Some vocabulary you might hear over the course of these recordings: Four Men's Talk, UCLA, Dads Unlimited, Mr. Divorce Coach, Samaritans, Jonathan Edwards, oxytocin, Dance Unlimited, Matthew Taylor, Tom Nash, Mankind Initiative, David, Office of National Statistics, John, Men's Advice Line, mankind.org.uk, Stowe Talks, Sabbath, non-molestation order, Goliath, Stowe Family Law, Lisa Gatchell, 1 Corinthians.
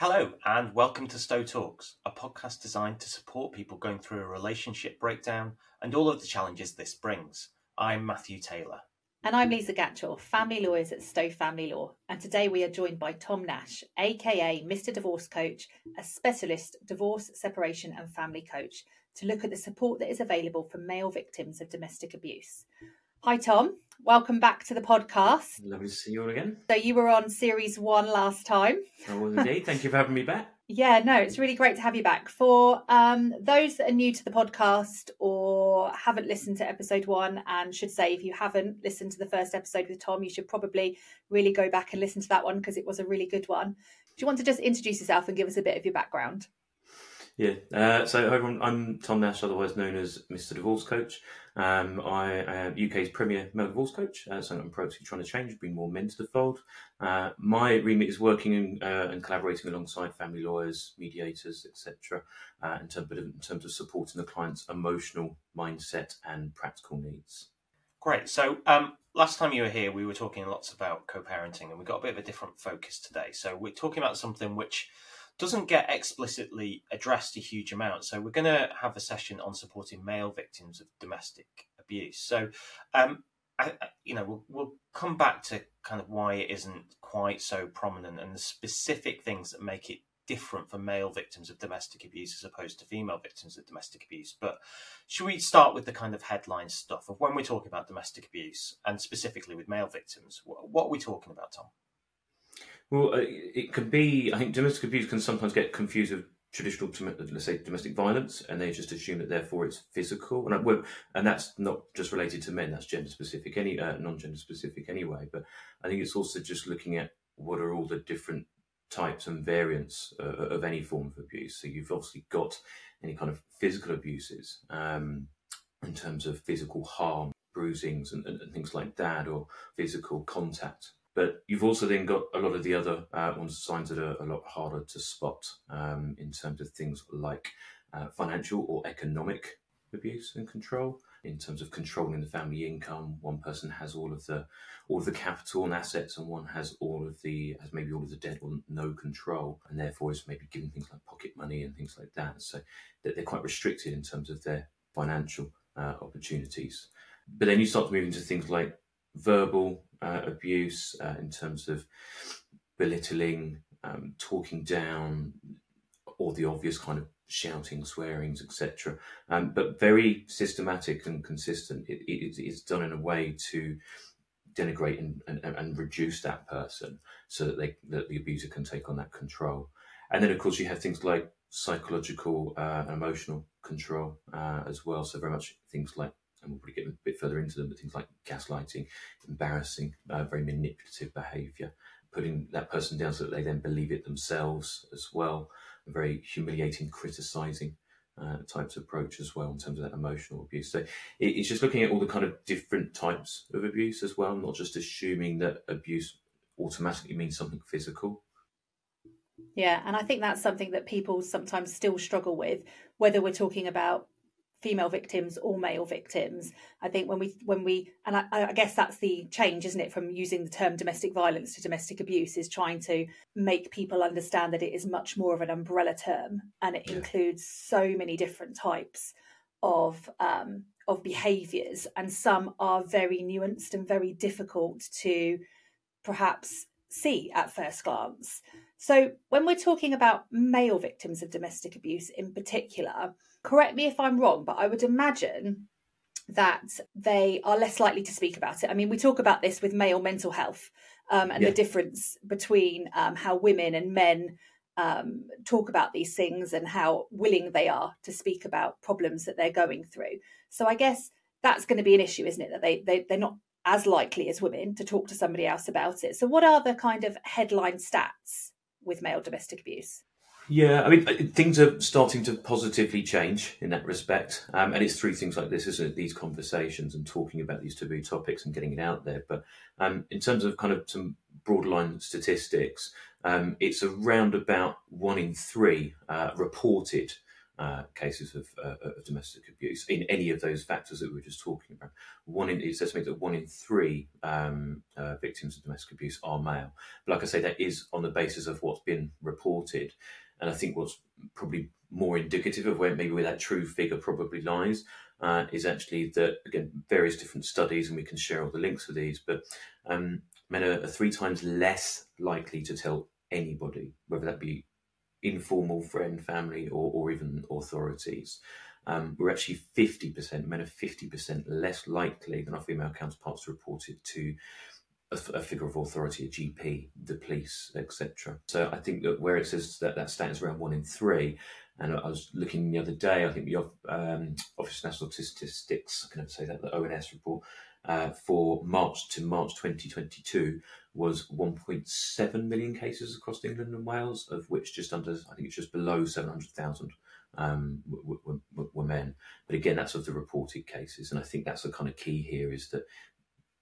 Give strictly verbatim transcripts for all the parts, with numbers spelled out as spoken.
Hello and welcome to Stowe Talks, a podcast designed to support people going through a relationship breakdown and all of the challenges this brings. I'm Matthew Taylor. And I'm Lisa Gatchell, family lawyers at Stowe Family Law. And today we are joined by Tom Nash, aka Mister Divorce Coach, a specialist divorce, separation and family coach, to look at the support that is available for male victims of domestic abuse. Hi, Tom. Welcome back to the podcast. Lovely to see you all again. So you were on series one last time. I was indeed. Thank you for having me back. Yeah, no, it's really great to have you back. For um, those that are new to the podcast or haven't listened to episode one, and should say if you haven't listened to the first episode with Tom, you should probably really go back and listen to that one because it was a really good one. Do you want to just introduce yourself and give us a bit of your background? Yeah, uh, so everyone, I'm Tom Nash, otherwise known as Mister Divorce Coach. Um, I am U K's premier male divorce coach, uh, so I'm proactively trying to change, bring more men to the fold. Uh, my remit is working in, uh, and collaborating alongside family lawyers, mediators, et cetera, uh, in, term, in terms of supporting the client's emotional mindset and practical needs. Great. So um, last time you were here, we were talking lots about co-parenting, and we got a bit of a different focus today. So we're talking about something which doesn't get explicitly addressed a huge amount. So we're going to have a session on supporting male victims of domestic abuse. So, um, I, I, you know, we'll, we'll come back to kind of why it isn't quite so prominent and the specific things that make it different for male victims of domestic abuse as opposed to female victims of domestic abuse. But should we start with the kind of headline stuff of when we're talking about domestic abuse and specifically with male victims? What are we talking about, Tom? Well, it can be, I think domestic abuse can sometimes get confused with traditional, let's say, domestic violence, and they just assume that therefore it's physical. And, I, and that's not just related to men, that's gender-specific, any uh, non-gender-specific anyway. But I think it's also just looking at what are all the different types and variants uh, of any form of abuse. So you've obviously got any kind of physical abuses um, in terms of physical harm, bruisings and, and things like that, or physical contact. But you've also then got a lot of the other uh, ones, signs that are a lot harder to spot um, in terms of things like uh, financial or economic abuse and control. In terms of controlling the family income, one person has all of the all of the capital and assets, and one has all of the has maybe all of the debt or no control, and therefore is maybe given things like pocket money and things like that. So that they're quite restricted in terms of their financial uh, opportunities. But then you start to move into things like verbal uh, abuse uh, in terms of belittling, um, talking down, or the obvious kind of shouting, swearings, et cetera. Um, but very systematic and consistent. It, it, it's done in a way to denigrate and, and, and reduce that person so that they that the abuser can take on that control. And then, of course, you have things like psychological uh, and emotional control uh, as well. So very much things like, and we'll probably get a bit further into them, but things like gaslighting, embarrassing, uh, very manipulative behaviour, putting that person down so that they then believe it themselves as well, a very humiliating, criticising uh, types of approach as well in terms of that emotional abuse. So it, it's just looking at all the kind of different types of abuse as well, not just assuming that abuse automatically means something physical. Yeah, and I think that's something that people sometimes still struggle with, whether we're talking about female victims or male victims. I think when we when we and I, I guess that's the change, isn't it, from using the term domestic violence to domestic abuse, is trying to make people understand that it is much more of an umbrella term and it yeah. includes so many different types of um of behaviors, and some are very nuanced and very difficult to perhaps see at first glance. So when we're talking about male victims of domestic abuse in particular, correct me if I'm wrong, but I would imagine that they are less likely to speak about it. I mean, we talk about this with male mental health um, and yeah. the difference between um, how women and men um, talk about these things and how willing they are to speak about problems that they're going through. So I guess that's going to be an issue, isn't it? That they, they, they're not as likely as women to talk to somebody else about it. So what are the kind of headline stats with male domestic abuse? Yeah, I mean, things are starting to positively change in that respect. Um, and it's through things like this, isn't it? These conversations and talking about these taboo topics and getting it out there. But um, in terms of kind of some broadline statistics, um, it's around about one in three uh, reported uh, cases of, uh, of domestic abuse in any of those factors that we were just talking about. One in, it's estimated that one in three um, uh, victims of domestic abuse are male. But like I say, that is on the basis of what's been reported. And I think what's probably more indicative of where maybe where that true figure probably lies uh, is actually that, again, various different studies, and we can share all the links for these, but um, men are, are three times less likely to tell anybody, whether that be informal, friend, family, or, or even authorities. Um, we're actually fifty percent, men are fifty percent less likely than our female counterparts reported to a, a figure of authority, a G P, the police, et cetera. So I think that where it says that that stat is around one in three, and I was looking the other day, I think the um, Office of National Statistics, I can never say that, the O N S report, Uh, for March to March twenty twenty-two was one point seven million cases across England and Wales, of which just under, I think it's just below seven hundred thousand um, w- w- were men. But again, that's of the reported cases. And I think that's the kind of key here, is that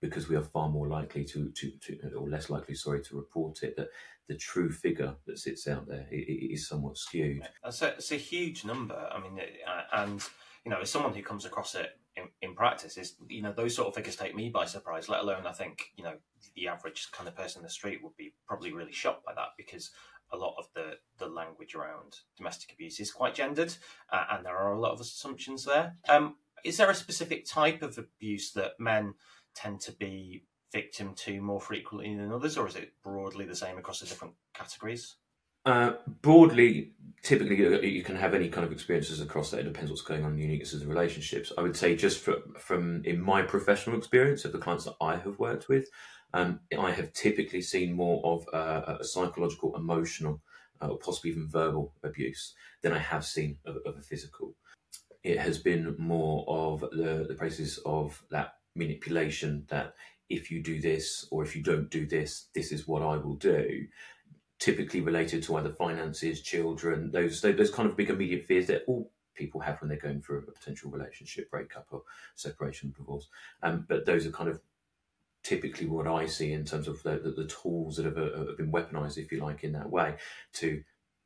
because we are far more likely to, to, to or less likely, sorry, to report it, that the true figure that sits out there is somewhat skewed. It's a, it's a huge number. I mean, and, you know, as someone who comes across it In, in practice, is, you know, those sort of figures take me by surprise, let alone, I think, you know, the average kind of person in the street would be probably really shocked by that, because a lot of the, the language around domestic abuse is quite gendered, uh, and there are a lot of assumptions there. Um, is there a specific type of abuse that men tend to be victim to more frequently than others, or is it broadly the same across the different categories? Uh, broadly, typically, you can have any kind of experiences across that. It depends what's going on in the uniqueness of the relationships. I would say just from, from in my professional experience of the clients that I have worked with, um, I have typically seen more of a, a psychological, emotional, uh, or possibly even verbal abuse than I have seen of, of a physical. It has been more of the, the basis of that manipulation, that if you do this or if you don't do this, this is what I will do. Typically related to either finances, children, those those kind of big immediate fears that all people have when they're going through a potential relationship breakup or separation, divorce. Um, but those are kind of typically what I see in terms of the, the, the tools that have, uh, have been weaponized, if you like, in that way to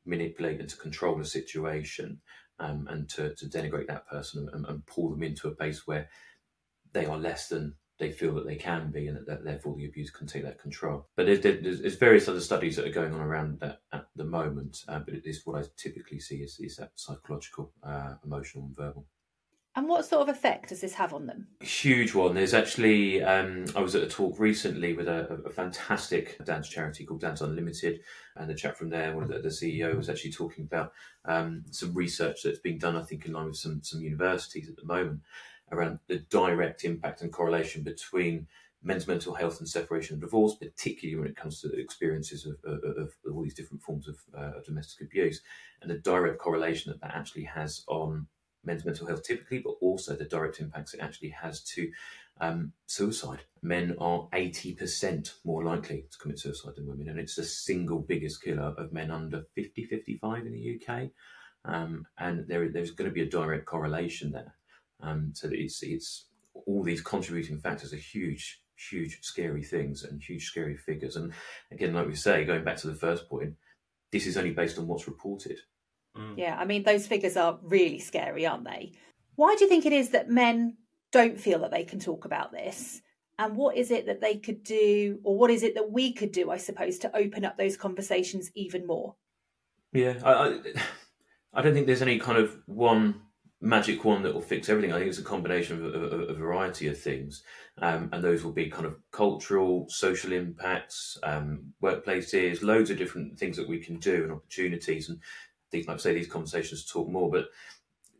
manipulate and to control a situation, um, and to, to denigrate that person and, and pull them into a place where they are less than they feel that they can be, and that, that therefore the abuse can take that control. But there's, there's, there's various other studies that are going on around that at the moment, uh, but it is what I typically see is, is that psychological, uh, emotional and verbal. And what sort of effect does this have on them? Huge one. There's actually, um, I was at a talk recently with a, a fantastic dance charity called Dance Unlimited, and the chap from there, one of the, the C E O, was actually talking about um, some research that's being done, I think, in line with some some universities at the moment, around the direct impact and correlation between men's mental health and separation and divorce, particularly when it comes to the experiences of, of, of all these different forms of uh, domestic abuse, and the direct correlation that that actually has on men's mental health typically, but also the direct impacts it actually has to um, suicide. Men are eighty percent more likely to commit suicide than women, and it's the single biggest killer of men under fifty, fifty-five in the U K. Um, and there, there's going to be a direct correlation there. Um, so it's it's all these contributing factors are huge, huge, scary things and huge, scary figures. And again, like we say, going back to the first point, this is only based on what's reported. Mm. Yeah, I mean, those figures are really scary, aren't they? Why do you think it is that men don't feel that they can talk about this? And what is it that they could do, or what is it that we could do, I suppose, to open up those conversations even more? Yeah, I, I, I don't think there's any kind of one magic wand that will fix everything. I think it's a combination of a, a variety of things, um, and those will be kind of cultural, social impacts, um, workplaces, loads of different things that we can do and opportunities. And these, like I say, these conversations talk more, but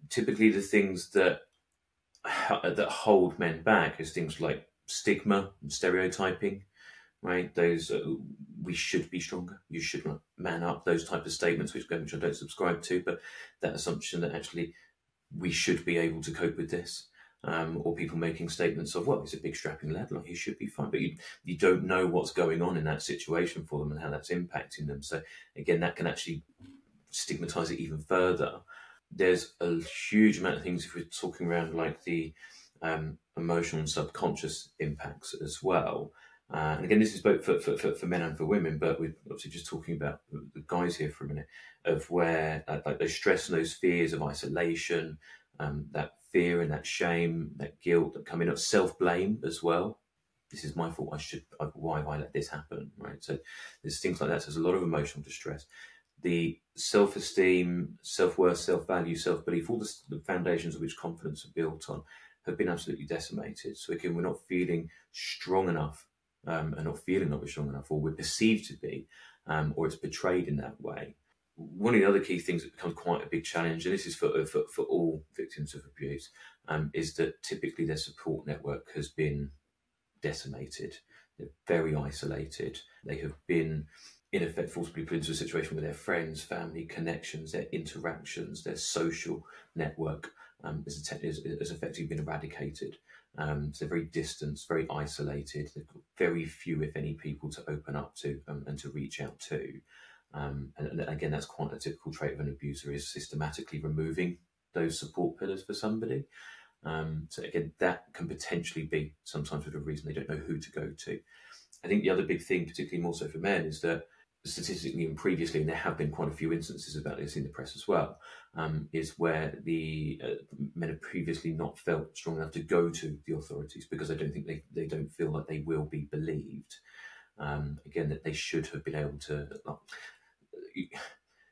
typically the things that that hold men back is things like stigma and stereotyping, right? Those uh, we should be stronger, you should man up, those type of statements, which, which I don't subscribe to, but that assumption that actually we should be able to cope with this, um, or people making statements of, well, he's a big strapping lad, like he should be fine, but you, you don't know what's going on in that situation for them and how that's impacting them. So again, that can actually stigmatise it even further. There's a huge amount of things if we're talking around like the um, emotional and subconscious impacts as well, Uh, and again, this is both for, for, for, for men and for women, but we're obviously just talking about the guys here for a minute, of where uh, like those stress and those fears of isolation, um, that fear and that shame, that guilt that come in, self-blame as well. This is my fault, I should, why have I let this happen, right? So there's things like that, so there's a lot of emotional distress. The self-esteem, self-worth, self-value, self-belief, all the, the foundations of which confidence are built on have been absolutely decimated. So again, we're not feeling strong enough um, and not feeling that we're strong enough, or we're perceived to be, um, or it's portrayed in that way. One of the other key things that becomes quite a big challenge, and this is for for, for all victims of abuse, um, is that typically their support network has been decimated. They're very isolated. They have been, in effect, forcibly put into a situation where their friends, family, connections, their interactions, their social network um, has, has, has effectively been eradicated. Um, so they're very distanced, very isolated. They've got very few, if any, people to open up to um, and to reach out to. Um, and, and again, that's quite a typical trait of an abuser, is systematically removing those support pillars for somebody. Um, so again, that can potentially be sometimes for a reason they don't know who to go to. I think the other big thing, particularly more so for men, is that statistically and previously, and there have been quite a few instances about this in the press as well, um, is where the uh, men have previously not felt strong enough to go to the authorities because I don't think they, they don't feel like they will be believed. Um, again, that they should have been able to... Like,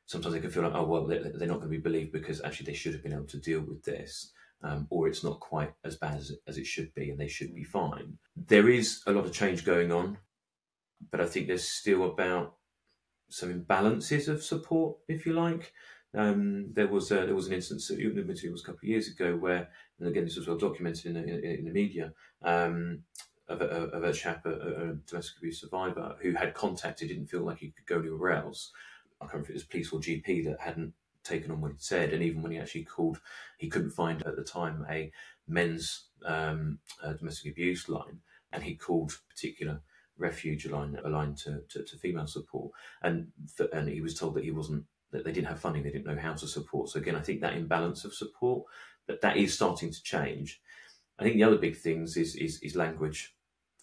sometimes they can feel like, oh, well, they're not going to be believed because actually they should have been able to deal with this. Um, or it's not quite as bad as, as it should be and they should be fine. There is a lot of change going on, but I think there's still about some imbalances of support, if you like. Um, there was a, there was an instance, it was a couple of years ago where, and again this was well documented in the, in the media, um, of, a, of a chap, a, a domestic abuse survivor, who had contacted, didn't feel like he could go anywhere else. I can't remember if it was police or G P that hadn't taken on what he'd said, and even when he actually called, he couldn't find at the time a men's um, uh, domestic abuse line, and he called a particular refuge line, a line to, to, to female support, and for, and he was told that he wasn't, that they didn't have funding, they didn't know how to support. So again, I think that imbalance of support, that that is starting to change. I think the other big things is is, is language,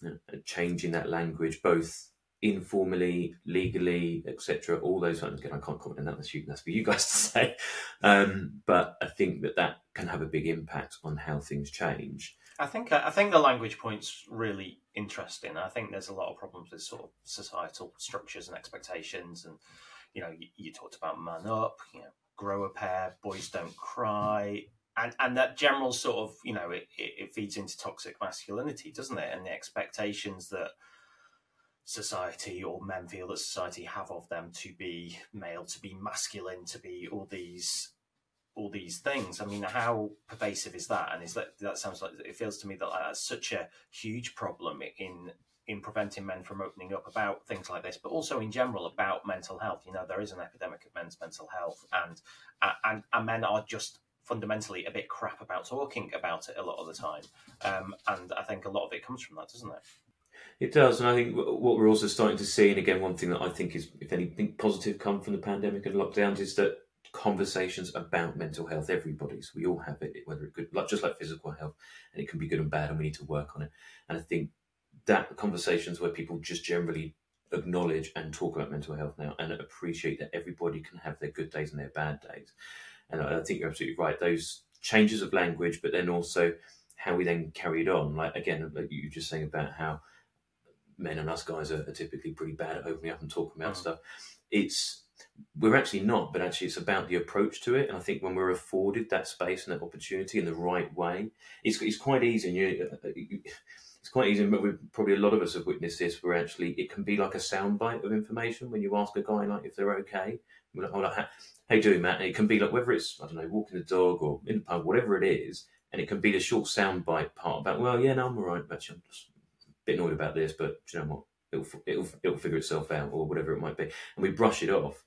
you know, changing that language, both informally, legally, et cetera. All those things. Again, I can't comment on that. That's, you, that's for you guys to say. Um, but I think that that can have a big impact on how things change. I think I think the language point's really interesting. I think there's a lot of problems with sort of societal structures and expectations. And you know, you, you talked about man up, you know, grow a pair, boys don't cry, and and that general sort of, you know, it, it feeds into toxic masculinity, doesn't it? And the expectations that society or men feel that society have of them, to be male, to be masculine, to be all these all these things. I mean, how pervasive is that? And is that that sounds like, it feels to me that that's such a huge problem in in preventing men from opening up about things like this, but also in general about mental health. You know, there is an epidemic of men's mental health, and and, and men are just fundamentally a bit crap about talking about it a lot of the time. Um, and I think a lot of it comes from that, doesn't it? It does, and I think what we're also starting to see, and again, one thing that I think is, if anything positive come from the pandemic and lockdowns, is that conversations about mental health, everybody's, we all have it, whether it could, just like physical health, and it can be good and bad, and we need to work on it. And I think that conversations where people just generally acknowledge and talk about mental health now and appreciate that everybody can have their good days and their bad days. And I think you're absolutely right, those changes of language, but then also how we then carry it on. Like, again, like you were just saying about how men and us guys are, are typically pretty bad at opening up and talking about mm. stuff. It's, we're actually not, but actually it's about the approach to it. And I think when we're afforded that space and that opportunity in the right way, it's it's quite easy. And you, it's quite easy, but we've, probably a lot of us have witnessed this, where actually it can be like a soundbite of information when you ask a guy like if they're okay. We're like, oh, like, how, how you doing, Matt? And it can be like, whether it's, I don't know, walking the dog or in the pub, whatever it is, and it can be the short soundbite part about, well, yeah, no, I'm all right, actually, I'm just bit annoyed about this, but do you know what, it'll, it'll it'll figure itself out, or whatever it might be, and we brush it off.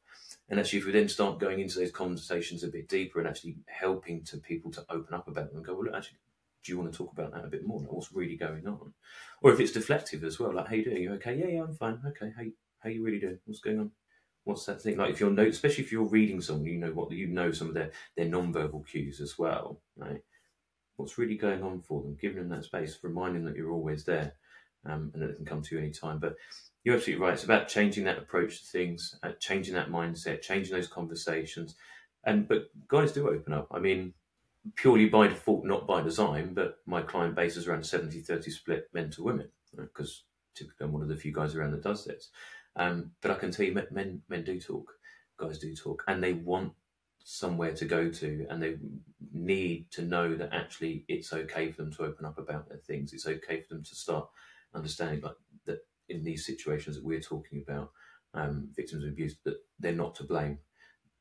And actually, if we then start going into those conversations a bit deeper and actually helping to people to open up about them and go, well, look, actually, do you want to talk about that a bit more, like, what's really going on? Or if it's deflective as well, like, how you doing, you okay? Yeah yeah I'm fine, okay, how how you really doing, what's going on, what's that thing? Like, if you're no, especially if you're reading someone, you know what, you know some of their their non-verbal cues as well, right? What's really going on for them, giving them that space, reminding them that you're always there. um, and that it can come to you any time. But you're absolutely right. It's about changing that approach to things, uh, changing that mindset, changing those conversations. And but guys do open up. I mean, purely by default, not by design, but my client base is around seventy thirty split men to women, because right? typically I'm one of the few guys around that does this. Um, but I can tell you, men men do talk, guys do talk, and they want somewhere to go to, and they need to know that actually it's okay for them to open up about their things. It's okay for them to start understanding, like, that in these situations that we're talking about, um, victims of abuse, that they're not to blame,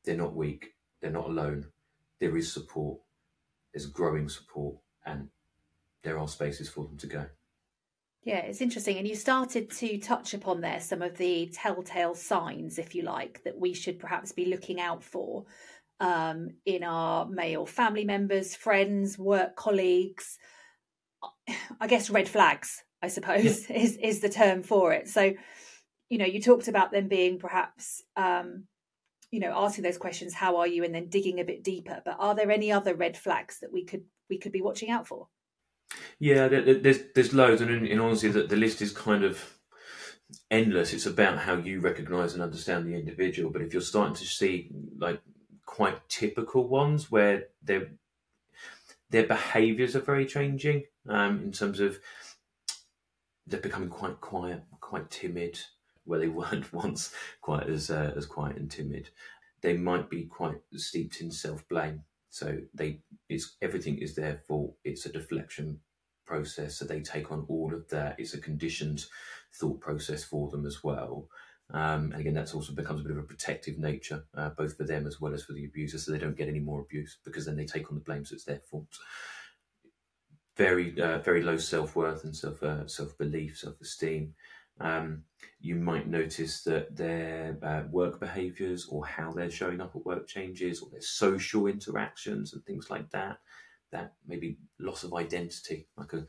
they're not weak, they're not alone, there is support, there's growing support, and there are spaces for them to go. Yeah, it's interesting. And you started to touch upon there some of the telltale signs, if you like, that we should perhaps be looking out for um, in our male family members, friends, work colleagues. I guess red flags, I suppose, yeah. is, is the term for it. So, you know, you talked about them being perhaps, um, you know, asking those questions, how are you, and then digging a bit deeper. But are there any other red flags that we could we could be watching out for? Yeah, there's there's loads, and in, in honesty, that the list is kind of endless. It's about how you recognise and understand the individual. But if you're starting to see like quite typical ones where their their behaviours are very changing, um, in terms of they're becoming quite quiet, quite timid, where they weren't once quite as uh, as quiet and timid. They might be quite steeped in self-blame. So they, it's everything is their fault. It's a deflection process. So they take on all of that. It's a conditioned thought process for them as well. Um, and again, that's also becomes a bit of a protective nature, uh, both for them as well as for the abuser. So they don't get any more abuse, because then they take on the blame. So it's their fault. Very, uh, very low self-worth and self, uh, self-belief, self-esteem. Um, you might notice that their uh, work behaviours, or how they're showing up at work, changes, or their social interactions and things like that. That maybe loss of identity. Like a,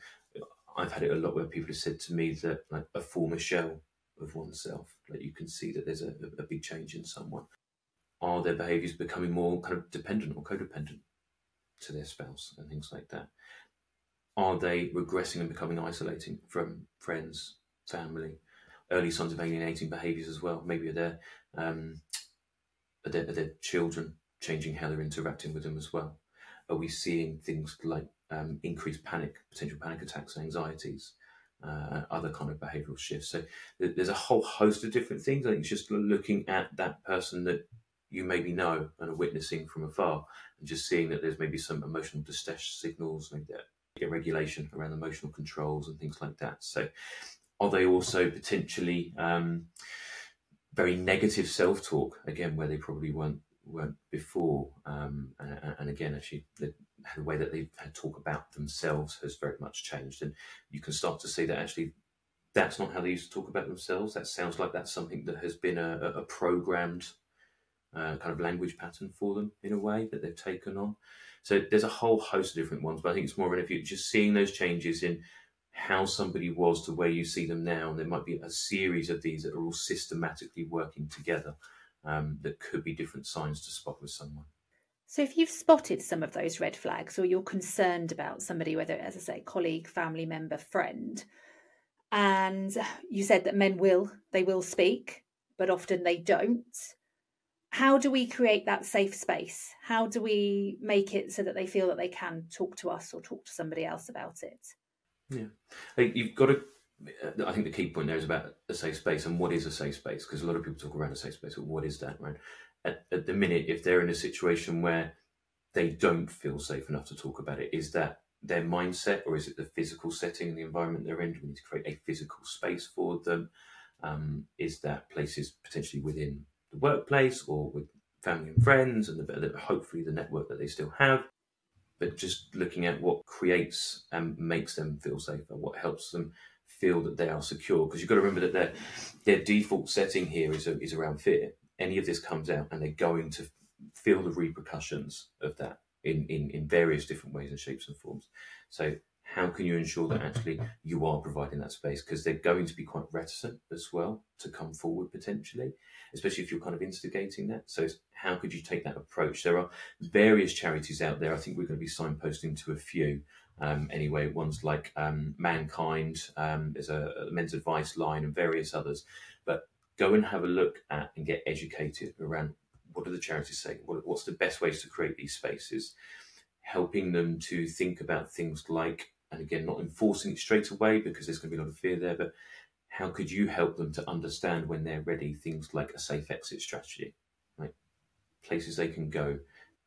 I've had it a lot where people have said to me that, like, a former shell of oneself. Like, you can see that there's a, a big change in someone. Are their behaviours becoming more kind of dependent or codependent to their spouse and things like that? Are they regressing and becoming isolating from friends, family? Early signs of alienating behaviours as well. Maybe are their, um, are their are their children changing how they're interacting with them as well? Are we seeing things like um, increased panic, potential panic attacks, anxieties, uh, other kind of behavioural shifts? So th- there's a whole host of different things. I think it's just looking at that person that you maybe know and are witnessing from afar, and just seeing that there's maybe some emotional distress signals, maybe that regulation around emotional controls and things like that. So. Are they also potentially um, very negative self-talk, again, where they probably weren't, weren't before? Um, and, and again, actually, the, the way that they talk about themselves has very much changed. And you can start to see that actually that's not how they used to talk about themselves. That sounds like that's something that has been a, a programmed uh, kind of language pattern for them in a way that they've taken on. So there's a whole host of different ones, but I think it's more of an if you're just seeing those changes in how somebody was to where you see them now, and there might be a series of these that are all systematically working together, um, that could be different signs to spot with someone. So if you've spotted some of those red flags, or you're concerned about somebody, whether, as I say, colleague, family member, friend, and you said that men will, they will speak, but often they don't. How do we create that safe space? How do we make it so that they feel that they can talk to us or talk to somebody else about it? Yeah, I think you've got to, I think the key point there is about a safe space, and what is a safe space? Because a lot of people talk around a safe space, but what is that, right? At, at the minute, if they're in a situation where they don't feel safe enough to talk about it, is that their mindset, or is it the physical setting and the environment they're in? Do we need to create a physical space for them? Um, is that places potentially within the workplace, or with family and friends, and the, hopefully the network that they still have? But just looking at what creates and makes them feel safer, what helps them feel that they are secure. Because you've got to remember that their their default setting here is, is around fear. Any of this comes out and they're going to feel the repercussions of that in, in, in various different ways and shapes and forms. So how can you ensure that actually you are providing that space? Because they're going to be quite reticent as well to come forward potentially, especially if you're kind of instigating that. So how could you take that approach? There are various charities out there. I think we're going to be signposting to a few um, anyway. Ones like um, Mankind, um, there's a, a Men's Advice Line and various others. But go and have a look at and get educated around what do the charities say? What, what's the best ways to create these spaces? Helping them to think about things like, and again, not enforcing it straight away because there's going to be a lot of fear there, but how could you help them to understand when they're ready things like a safe exit strategy, right? Places they can go,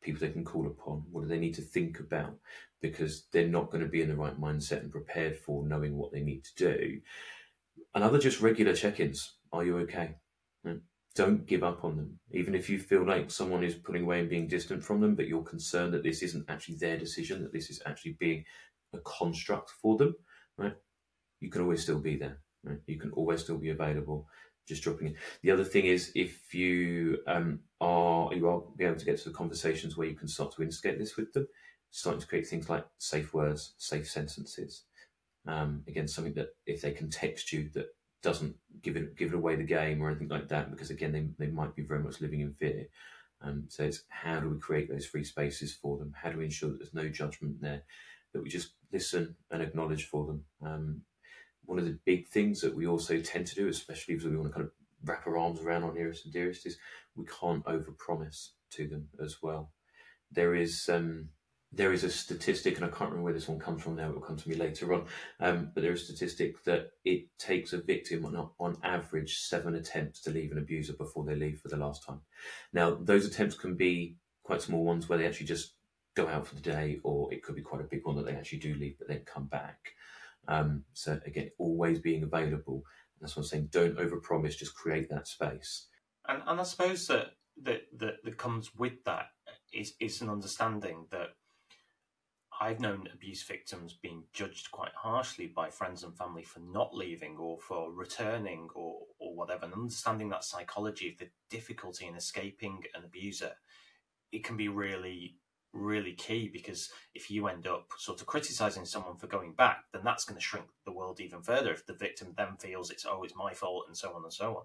people they can call upon, what do they need to think about? Because they're not going to be in the right mindset and prepared for knowing what they need to do. Another, just regular check-ins. Are you okay? Right? Don't give up on them. Even if you feel like someone is pulling away and being distant from them, but you're concerned that this isn't actually their decision, that this is actually being a construct for them, right? You can always still be there. Right? You can always still be available. Just dropping in. The other thing is, if you um, are, you are be able to get to the conversations where you can start to instigate this with them, starting to create things like safe words, safe sentences. Um, again, something that if they can text you that doesn't give it give it away the game or anything like that, because again, they, they might be very much living in fear. Um, so it's how do we create those free spaces for them? How do we ensure that there's no judgment there, that we just listen and acknowledge for them? Um, one of the big things that we also tend to do, especially because we want to kind of wrap our arms around our nearest and dearest, is we can't overpromise to them as well. There is um, there is a statistic, and I can't remember where this one comes from now, it will come to me later on, um, but there is a statistic that it takes a victim on, on average seven attempts to leave an abuser before they leave for the last time. Now, those attempts can be quite small ones where they actually just go out for the day, or it could be quite a big one that they actually do leave but then come back. Um, so again, always being available. And that's what I'm saying, don't overpromise, just create that space. And and I suppose that that, that, that comes with that is, is an understanding that I've known abuse victims being judged quite harshly by friends and family for not leaving or for returning or, or whatever, and understanding that psychology of the difficulty in escaping an abuser, it can be really, really key, because if you end up sort of criticising someone for going back, then that's going to shrink the world even further if the victim then feels it's, oh, it's my fault, and so on and so on.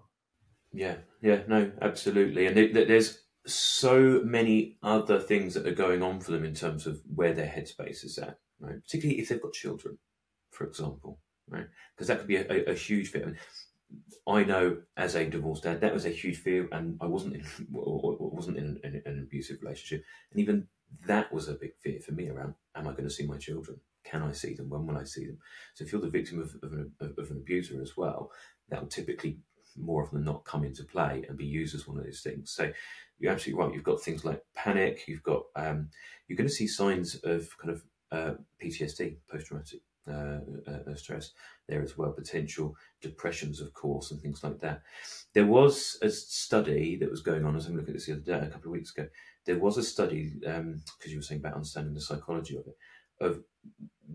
Yeah, yeah, no, absolutely. And th- th- there's so many other things that are going on for them in terms of where their headspace is at, right? Particularly if they've got children, for example, right? Because that could be a, a, a huge fear. I mean, I know as a divorced dad, that was a huge fear, and I wasn't in, or wasn't in an, an abusive relationship, and even that was a big fear for me around, am I going to see my children? Can I see them? When will I see them? So if you're the victim of, of, an, of an abuser as well, that will typically more often than not come into play and be used as one of those things. So you're absolutely right. You've got things like panic. You've got, um, you're going to see signs of kind of uh, P T S D, post-traumatic uh, uh, stress there as well, potential depressions, of course, and things like that. There was a study that was going on, as I'm looking at this the other day, a couple of weeks ago, there was a study, um, because you were saying about understanding the psychology of it, of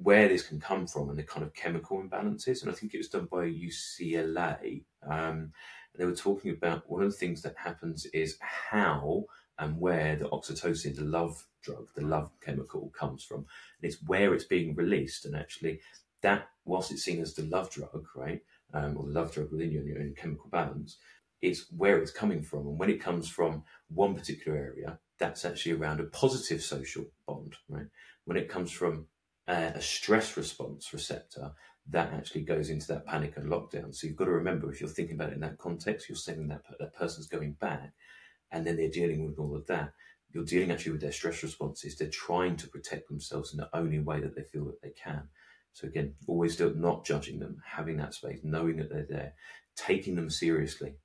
where this can come from and the kind of chemical imbalances. And I think it was done by U C L A. Um, and they were talking about one of the things that happens is how and where the oxytocin, the love drug, the love chemical comes from. And it's where it's being released. And actually that, whilst it's seen as the love drug, right, um, or the love drug within your, your own chemical balance, it's where it's coming from. And when it comes from one particular area, that's actually around a positive social bond, right? When it comes from uh, a stress response receptor, that actually goes into that panic and lockdown. So you've got to remember, if you're thinking about it in that context, you're saying that that person's going back, and then they're dealing with all of that. You're dealing actually with their stress responses. They're trying to protect themselves in the only way that they feel that they can. So again, always still not judging them, having that space, knowing that they're there, taking them seriously,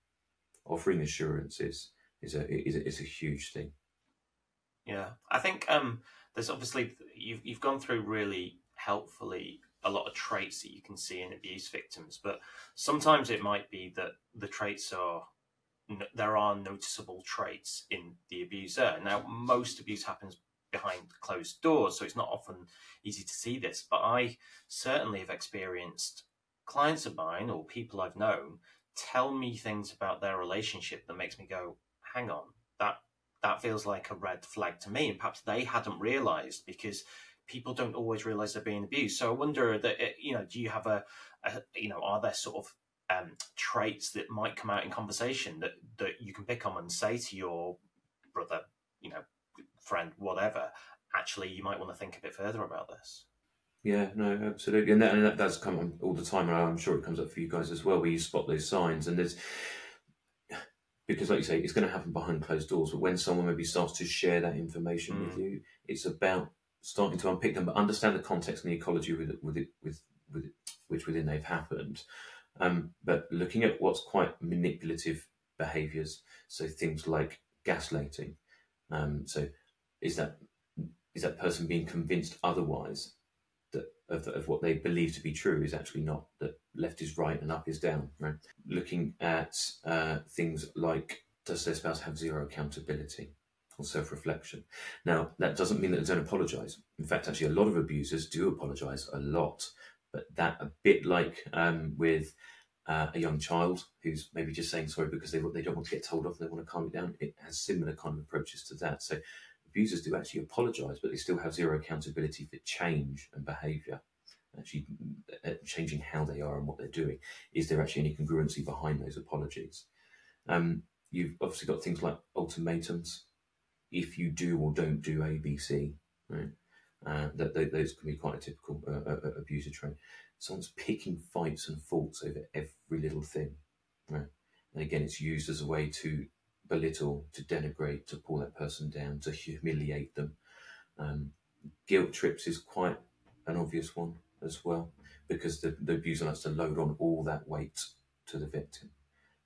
offering assurances is a is a, is a huge thing. Yeah, I think um, there's obviously, you've, you've gone through really helpfully a lot of traits that you can see in abuse victims, but sometimes it might be that the traits are, there are noticeable traits in the abuser. Now, most abuse happens behind closed doors, so it's not often easy to see this, but I certainly have experienced clients of mine or people I've known tell me things about their relationship that makes me go, hang on, that That feels like a red flag to me, and perhaps they hadn't realised, because people don't always realise they're being abused. So I wonder that, you know, do you have a, a you know, are there sort of um, traits that might come out in conversation that, that you can pick on and say to your brother, you know, friend, whatever, actually, you might want to think a bit further about this? Yeah, no, absolutely. And that, and that that's come on all the time, and I'm sure it comes up for you guys as well, where you spot those signs. And there's, because like you say, it's going to happen behind closed doors, but when someone maybe starts to share that information mm. with you, it's about starting to unpick them, but understand the context and the ecology with with it, with with it, which within they've happened. Um, but looking at what's quite manipulative behaviours, so things like gaslighting. Um, so is that is that person being convinced otherwise that of, of what they believe to be true is actually not, that left is right and up is down, right? Looking at uh, things like, does their spouse have zero accountability or self-reflection? Now, that doesn't mean that they don't apologise. In fact, actually, a lot of abusers do apologise a lot, but that a bit like um, with uh, a young child who's maybe just saying sorry because they they don't want to get told off, they want to calm it down, it has similar kind of approaches to that. So abusers do actually apologise, but they still have zero accountability for change and behaviour, actually changing how they are and what they're doing. Is there actually any congruency behind those apologies? Um, you've obviously got things like ultimatums. If you do or don't do A B C, right? Uh, that, that those can be quite a typical uh, uh, abuser trait. Someone's picking fights and faults over every little thing, right? And again, it's used as a way to belittle, to denigrate, to pull that person down, to humiliate them. Um, guilt trips is quite an obvious one as well, because the, the abuser likes to load on all that weight to the victim.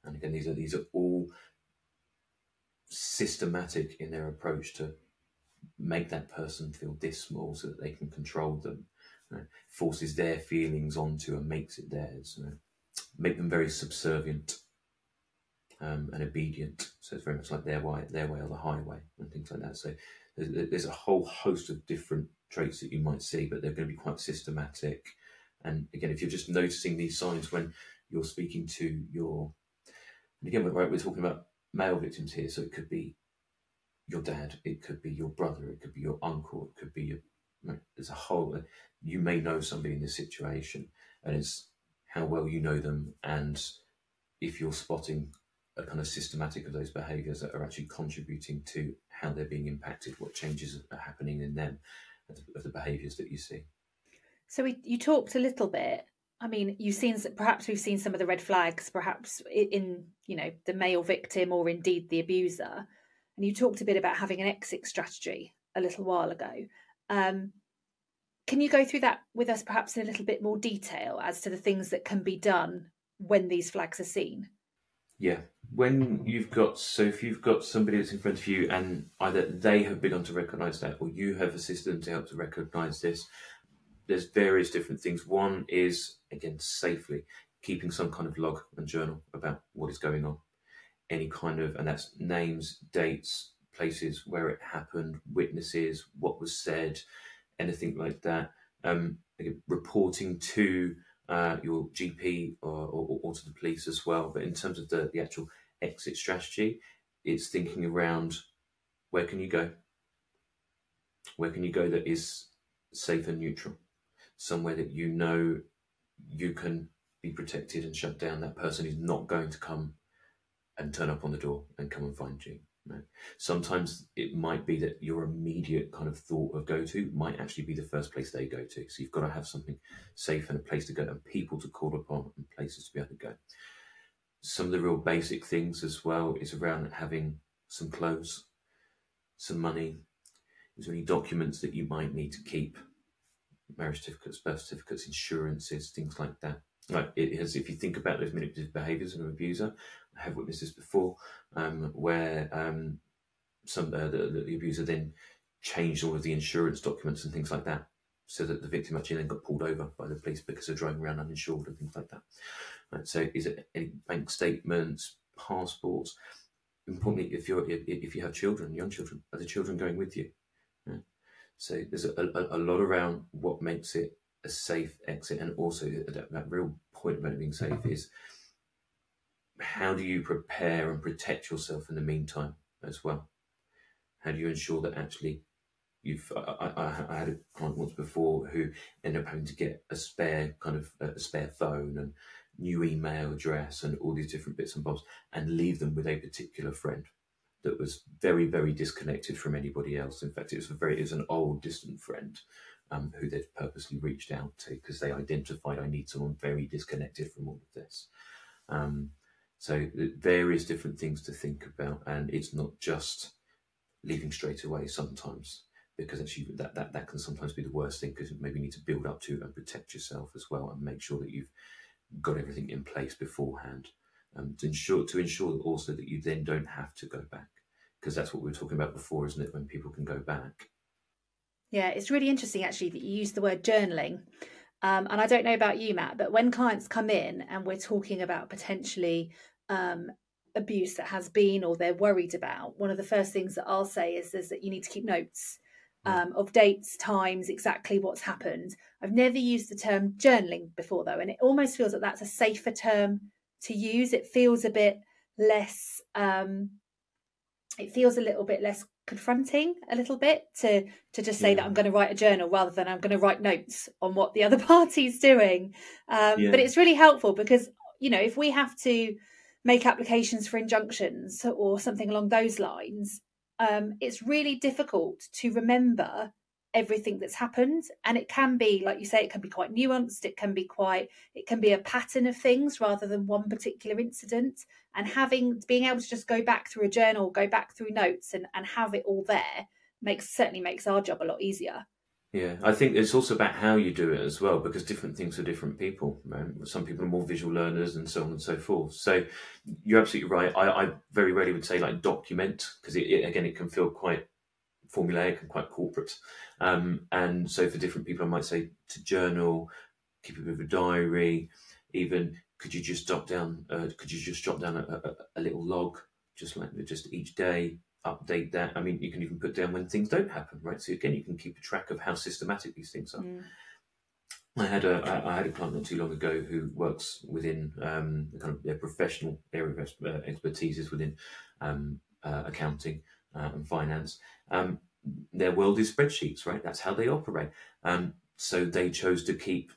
And again, these are these are all systematic in their approach to make that person feel dismal so that they can control them, you know, forces their feelings onto and makes it theirs, you know, make them very subservient um, and obedient. So it's very much like their way, their way or the highway and things like that. So there's, there's a whole host of different traits that you might see, but they're going to be quite systematic. And again, if you're just noticing these signs when you're speaking to your, and again, we're, we're talking about male victims here, so it could be your dad, it could be your brother, it could be your uncle, it could be your, you know, there's a whole, you may know somebody in this situation, and it's how well you know them, and if you're spotting a kind of systematic of those behaviours that are actually contributing to how they're being impacted, what changes are happening in them, of the behaviours that you see. So we, you talked a little bit, I mean, you've seen, perhaps we've seen some of the red flags, perhaps in, you know, the male victim or indeed the abuser. And you talked a bit about having an exit strategy a little while ago. Um, can you go through that with us perhaps in a little bit more detail as to the things that can be done when these flags are seen? Yeah, when you've got, so if you've got somebody that's in front of you and either they have begun to recognise that or you have assisted them to help to recognise this, there's various different things. One is, again, safely keeping some kind of log and journal about what is going on. Any kind of, and that's names, dates, places where it happened, witnesses, what was said, anything like that. Um, again, reporting to uh, your G P or, or, or to the police as well. But in terms of the, the actual exit strategy, it's thinking around where can you go? Where can you go that is safe and neutral? Somewhere that you know you can be protected and shut down. That person is not going to come and turn up on the door and come and find you. Right? Sometimes it might be that your immediate kind of thought of go to might actually be the first place they go to. So you've got to have something safe and a place to go and people to call upon and places to be able to go. Some of the real basic things as well is around having some clothes, some money. Is there any documents that you might need to keep? Marriage certificates, birth certificates, insurances, things like that. Like it has, if you think about those manipulative behaviours in an abuser, I have witnessed this before, um, where um, some uh, the, the abuser then changed all of the insurance documents and things like that, so that the victim actually then got pulled over by the police because they're driving around uninsured and things like that. Right, so, is it any bank statements, passports? Importantly, if you're if you have children, young children, are the children going with you? Yeah. So there's a, a, a lot around what makes it a safe exit, and also that, that real point about it being safe is how do you prepare and protect yourself in the meantime as well? How do you ensure that actually you've? I, I, I had a client once before who ended up having to get a spare kind of a spare phone and new email address and all these different bits and bobs, and leave them with a particular friend that was very, very disconnected from anybody else. In fact, it was a very it was an old, distant friend. um, who they've purposely reached out to because they identified, I need someone very disconnected from all of this. Um, so various different things to think about, and it's not just leaving straight away sometimes, because actually that, that, that can sometimes be the worst thing, because maybe you need to build up to and protect yourself as well and make sure that you've got everything in place beforehand, and um, to ensure to ensure that also that you then don't have to go back, because that's what we were talking about before, isn't it, when people can go back. Yeah, it's really interesting actually that you use the word journaling, um, and I don't know about you, Matt, but when clients come in and we're talking about potentially um, abuse that has been or they're worried about, one of the first things that I'll say is, is that you need to keep notes Um, of dates, times, exactly what's happened. I've never used the term journaling before, though, and it almost feels that that's a safer term to use. It feels a bit less, um, it feels a little bit less confronting a little bit to, to just say yeah. that I'm going to write a journal rather than I'm going to write notes on what the other party's doing. Um, yeah. But it's really helpful because, you know, if we have to make applications for injunctions or something along those lines, Um, it's really difficult to remember everything that's happened, and it can be, like you say, it can be quite nuanced, it can be quite, it can be a pattern of things rather than one particular incident, and having, being able to just go back through a journal, go back through notes and, and have it all there makes, certainly makes our job a lot easier. Yeah, I think it's also about how you do it as well, because different things for different people, right? Some people are more visual learners and so on and so forth. So you're absolutely right. I, I very rarely would say like document, because it, it, again, it can feel quite formulaic and quite corporate. Um, and so for different people, I might say to journal, keep a bit of a diary, even could you just jot down, uh, could you just jot down a, a, a little log, just like just each day, update that. I mean, you can even put down when things don't happen, right? So again, you can keep a track of how systematic these things are. Mm. I had a I, I had a client not too long ago who works within um, kind of their professional area of uh, expertise is within um, uh, accounting uh, and finance. Um, their world is spreadsheets, right? That's how they operate. Um, so they chose to keep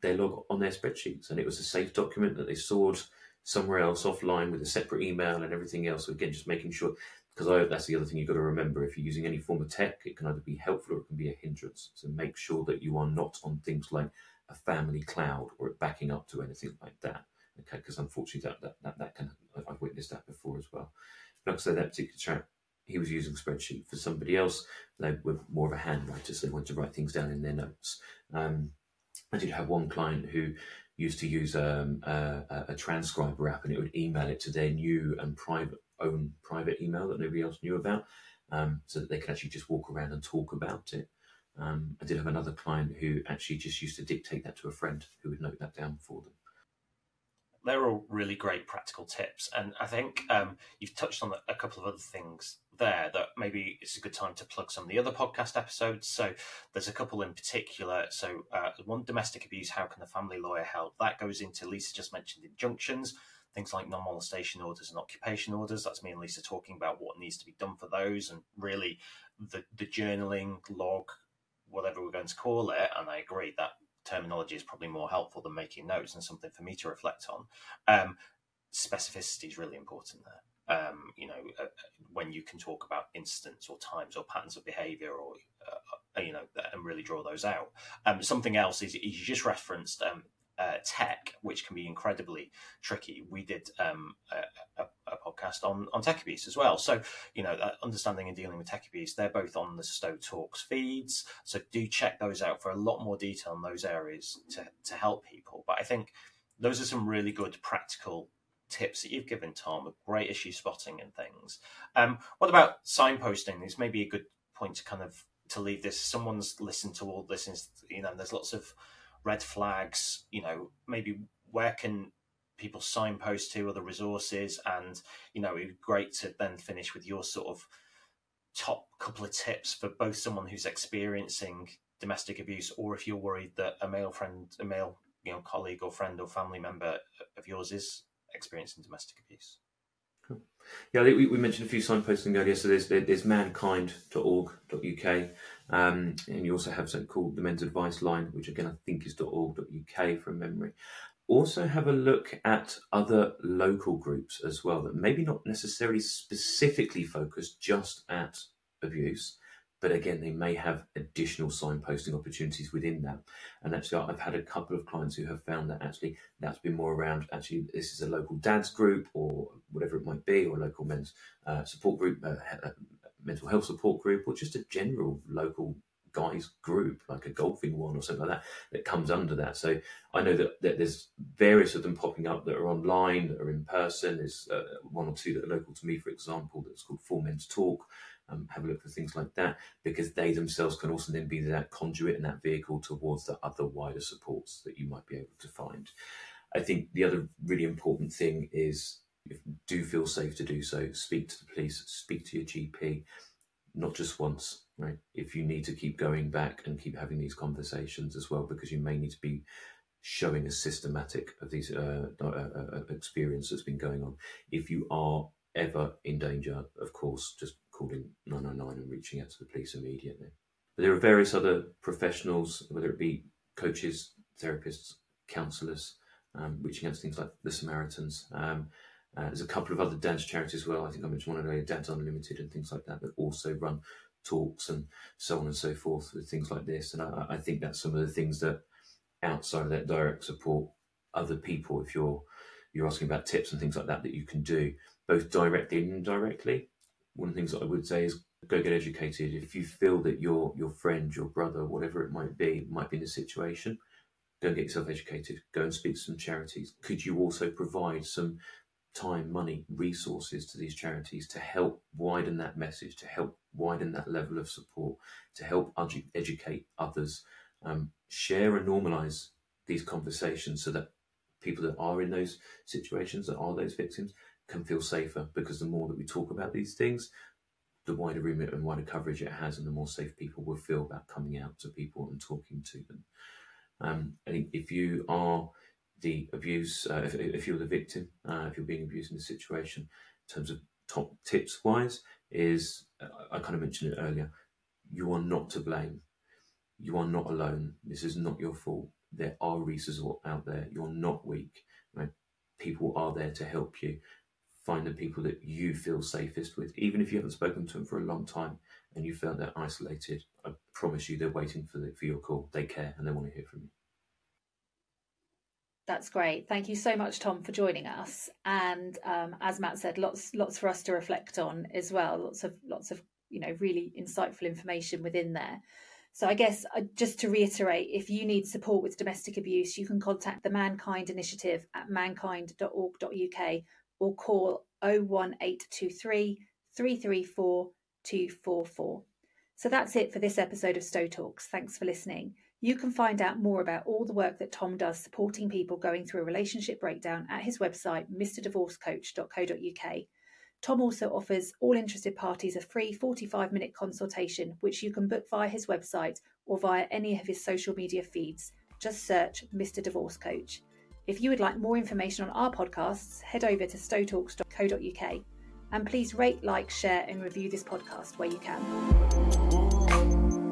their log on their spreadsheets, and it was a safe document that they stored somewhere else offline with a separate email and everything else. So again, just making sure. Because that's the other thing you've got to remember. If you're using any form of tech, it can either be helpful or it can be a hindrance. So make sure that you are not on things like a family cloud or backing up to anything like that. Okay, because unfortunately, that, that that that can I've witnessed that before as well. Like I said, that particular chap, he was using spreadsheet for somebody else. They were more of a handwriter, so they wanted to write things down in their notes. Um, I did have one client who used to use um, a, a transcriber app, and it would email it to their new and private. own private email that nobody else knew about, um, so that they can actually just walk around and talk about it. Um, I did have another client who actually just used to dictate that to a friend who would note that down for them. They're all really great practical tips, and I think um, you've touched on a couple of other things there that maybe it's a good time to plug some of the other podcast episodes. So there's a couple in particular. So uh, one, domestic abuse, how can the family lawyer help? That goes into, Lisa just mentioned injunctions, things like non-molestation orders and occupation orders. That's me and Lisa talking about what needs to be done for those, and really the, the journaling, log, whatever we're going to call it. And I agree that terminology is probably more helpful than making notes and something for me to reflect on. Um, specificity is really important there. Um, you know, uh, when you can talk about incidents or times or patterns of behaviour, or uh, you know, and really draw those out. Um, something else is, is you just referenced um, uh, tech, which can be incredibly tricky. We did um, a, a, a podcast on, on tech abuse as well. So, you know, uh, understanding and dealing with tech abuse, they're both on the Stowe Talks feeds. So do check those out for a lot more detail on those areas to, to help people. But I think those are some really good practical tips that you've given, Tom, of great issue spotting and things. Um, what about signposting? This may be a good point to kind of to leave this. Someone's listened to all this, and, you know, there's lots of red flags. You know, maybe where can people signpost to, other resources? And, you know, it'd be great to then finish with your sort of top couple of tips for both someone who's experiencing domestic abuse, or if you're worried that a male friend, a male, you know, colleague or friend or family member of yours is experiencing domestic abuse. Cool. Yeah, we, we mentioned a few signposting earlier. So there's there's mankind dot org dot U K, um, and you also have something called the Men's Advice Line, which again I think is dot org dot U K from memory. Also have a look at other local groups as well that maybe not necessarily specifically focused just at abuse, But again, they may have additional signposting opportunities within that. And actually, I've had a couple of clients who have found that actually that's been more around, actually, this is a local dads group or whatever it might be, or a local men's uh, support group, uh, mental health support group, or just a general local guys group, like a golfing one or something like that, that comes under that. So I know that, that there's various of them popping up that are online, that are in person. There's uh, one or two that are local to me, for example, that's called Four Men's Talk. Um, have a look for things like that, because they themselves can also then be that conduit and that vehicle towards the other wider supports that you might be able to find. I think the other really important thing is, if you do feel safe to do so, speak to the police, speak to your G P, not just once, right? If you need to keep going back and keep having these conversations as well, because you may need to be showing a systematic of these uh, uh, experience that's been going on. If you are ever in danger, of course, just calling nine nine nine and reaching out to the police immediately. But there are various other professionals, whether it be coaches, therapists, counsellors, um, reaching out to things like the Samaritans. Um, uh, there's a couple of other dance charities as well. I think I mentioned one earlier, Dads Unlimited and things like that, that also run talks and so on and so forth with things like this. And I, I think that's some of the things that, outside of that direct support, other people, if you're you're asking about tips and things like that, that you can do, both directly and indirectly. One of the things that I would say is go get educated. If you feel that your your friend, your brother, whatever it might be, might be in a situation, go and get yourself educated. Go and speak to some charities. Could you also provide some time, money, resources to these charities to help widen that message, to help widen that level of support, to help edu- educate others, um, share and normalize these conversations so that people that are in those situations, that are those victims, can feel safer, because the more that we talk about these things, the wider remit and wider coverage it has, and the more safe people will feel about coming out to people and talking to them. Um, I think if you are the abuse, uh, if, if you're the victim, uh, if you're being abused in a situation, in terms of top tips wise, is uh, I kind of mentioned it earlier, you are not to blame. You are not alone. This is not your fault. There are resources out there. You're not weak. Right? People are there to help you. Find the people that you feel safest with, even if you haven't spoken to them for a long time and you felt they're isolated. I promise you, they're waiting for the, for your call. They care and they want to hear from you. That's great. Thank you so much, Tom, for joining us. And um, as Matt said, lots lots for us to reflect on as well. Lots of lots of you know really insightful information within there. So I guess uh, just to reiterate, if you need support with domestic abuse, you can contact the Mankind Initiative at mankind dot org dot U K. or call oh one eight two three, three three four, two four four. So that's it for this episode of Stowe Talks. Thanks for listening. You can find out more about all the work that Tom does supporting people going through a relationship breakdown at his website, mister divorce coach dot co dot U K. Tom also offers all interested parties a free forty-five minute consultation, which you can book via his website or via any of his social media feeds. Just search Mister Divorce Coach. If you would like more information on our podcasts, head over to stowe talks dot co dot U K, and please rate, like, share and review this podcast where you can.